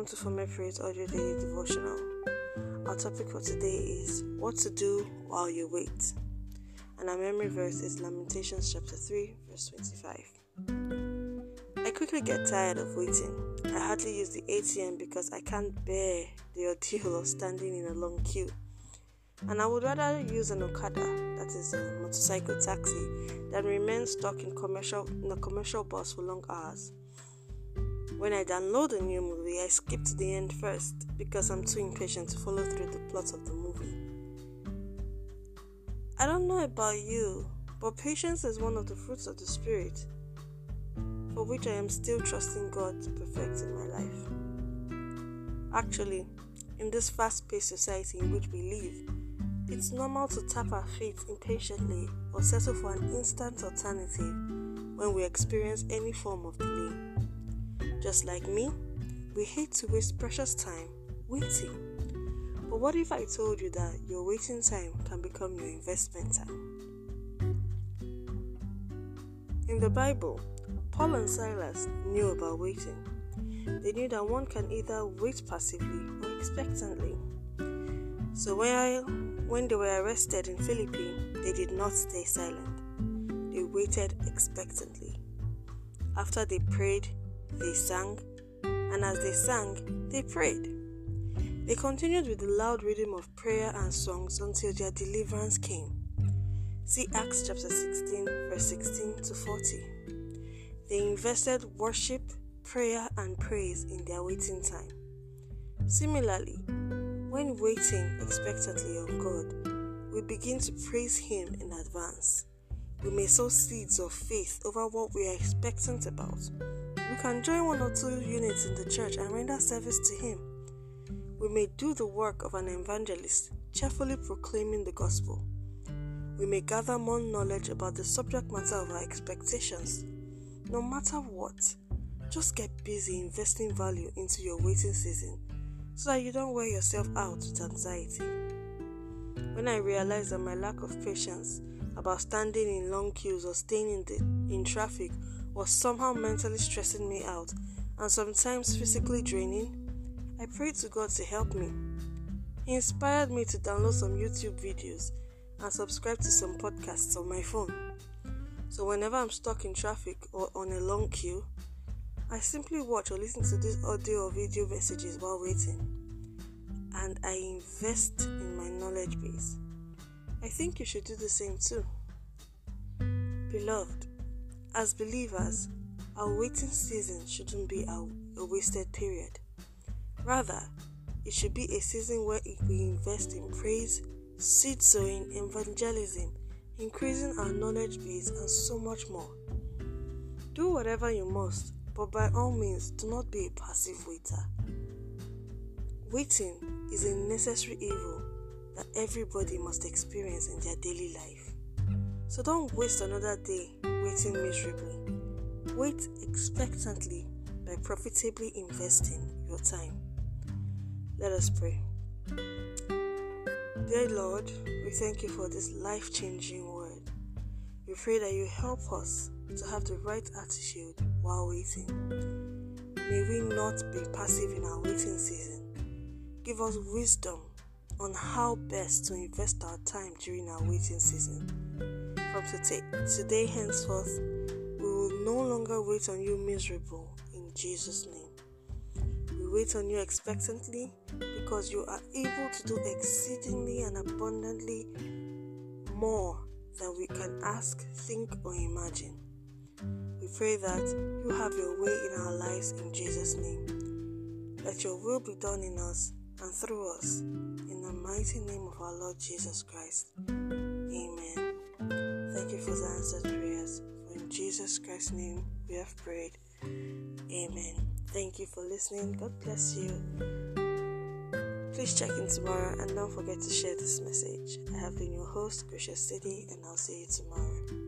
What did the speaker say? Welcome to Fomeprae's Audio Daily Devotional. Our topic for today is what to do while you wait. And our memory verse is Lamentations chapter 3 verse 25. I quickly get tired of waiting. I hardly use the ATM because I can't bear the ordeal of standing in a long queue. And I would rather use an Okada, that is a motorcycle taxi, than remain stuck in a commercial bus for long hours. When I download a new movie, I skip to the end first because I'm too impatient to follow through the plot of the movie. I don't know about you, but patience is one of the fruits of the Spirit, for which I am still trusting God to perfect in my life. Actually, in this fast-paced society in which we live, it's normal to tap our feet impatiently or settle for an instant alternative when we experience any form of delay. Just like me, we hate to waste precious time waiting. But what if I told you that your waiting time can become your investment time? In the Bible, Paul and Silas knew about waiting. They knew that one can either wait passively or expectantly. So when they were arrested in Philippi, they did not stay silent. They waited expectantly. After they prayed, they sang, and as they sang, they prayed. They continued with the loud rhythm of prayer and songs until their deliverance came. See Acts chapter 16, verse 16 to 40. They invested worship, prayer, and praise in their waiting time. Similarly, when waiting expectantly on God, we begin to praise Him in advance. We may sow seeds of faith over what we are expectant about. We can join one or two units in the church and render service to Him. We may do the work of an evangelist, cheerfully proclaiming the gospel. We may gather more knowledge about the subject matter of our expectations. No matter what, just get busy investing value into your waiting season so that you don't wear yourself out with anxiety. When I realized that my lack of patience about standing in long queues or staying in traffic was somehow mentally stressing me out and sometimes physically draining, I prayed to God to help me. He inspired me to download some YouTube videos and subscribe to some podcasts on my phone. So whenever I'm stuck in traffic or on a long queue, I simply watch or listen to these audio or video messages while waiting. And I invest in my knowledge base. I think you should do the same too. Beloved, as believers, our waiting season shouldn't be a wasted period. Rather, it should be a season where we invest in praise, seed sowing, evangelism, increasing our knowledge base, and so much more. Do whatever you must, but by all means, do not be a passive waiter. Waiting is a necessary evil that everybody must experience in their daily life. So don't waste another day waiting miserably. Wait expectantly by profitably investing your time. Let us pray. Dear Lord, we thank you for this life-changing word. We pray that you help us to have the right attitude while waiting. May we not be passive in our waiting season. Give us wisdom on how best to invest our time during our waiting season. From today henceforth, we will no longer wait on you miserable, in Jesus' name. We wait on you expectantly because you are able to do exceedingly and abundantly more than we can ask, think, or imagine. We pray that you have your way in our lives in Jesus' name. Let your will be done in us and through us, in the mighty name of our Lord Jesus Christ. Amen. Thank you for the answered prayers. For in Jesus Christ's name we have prayed. Amen. Thank you for listening. God bless you. Please check in tomorrow and don't forget to share this message. I have been your host, Precious City, and I'll see you tomorrow.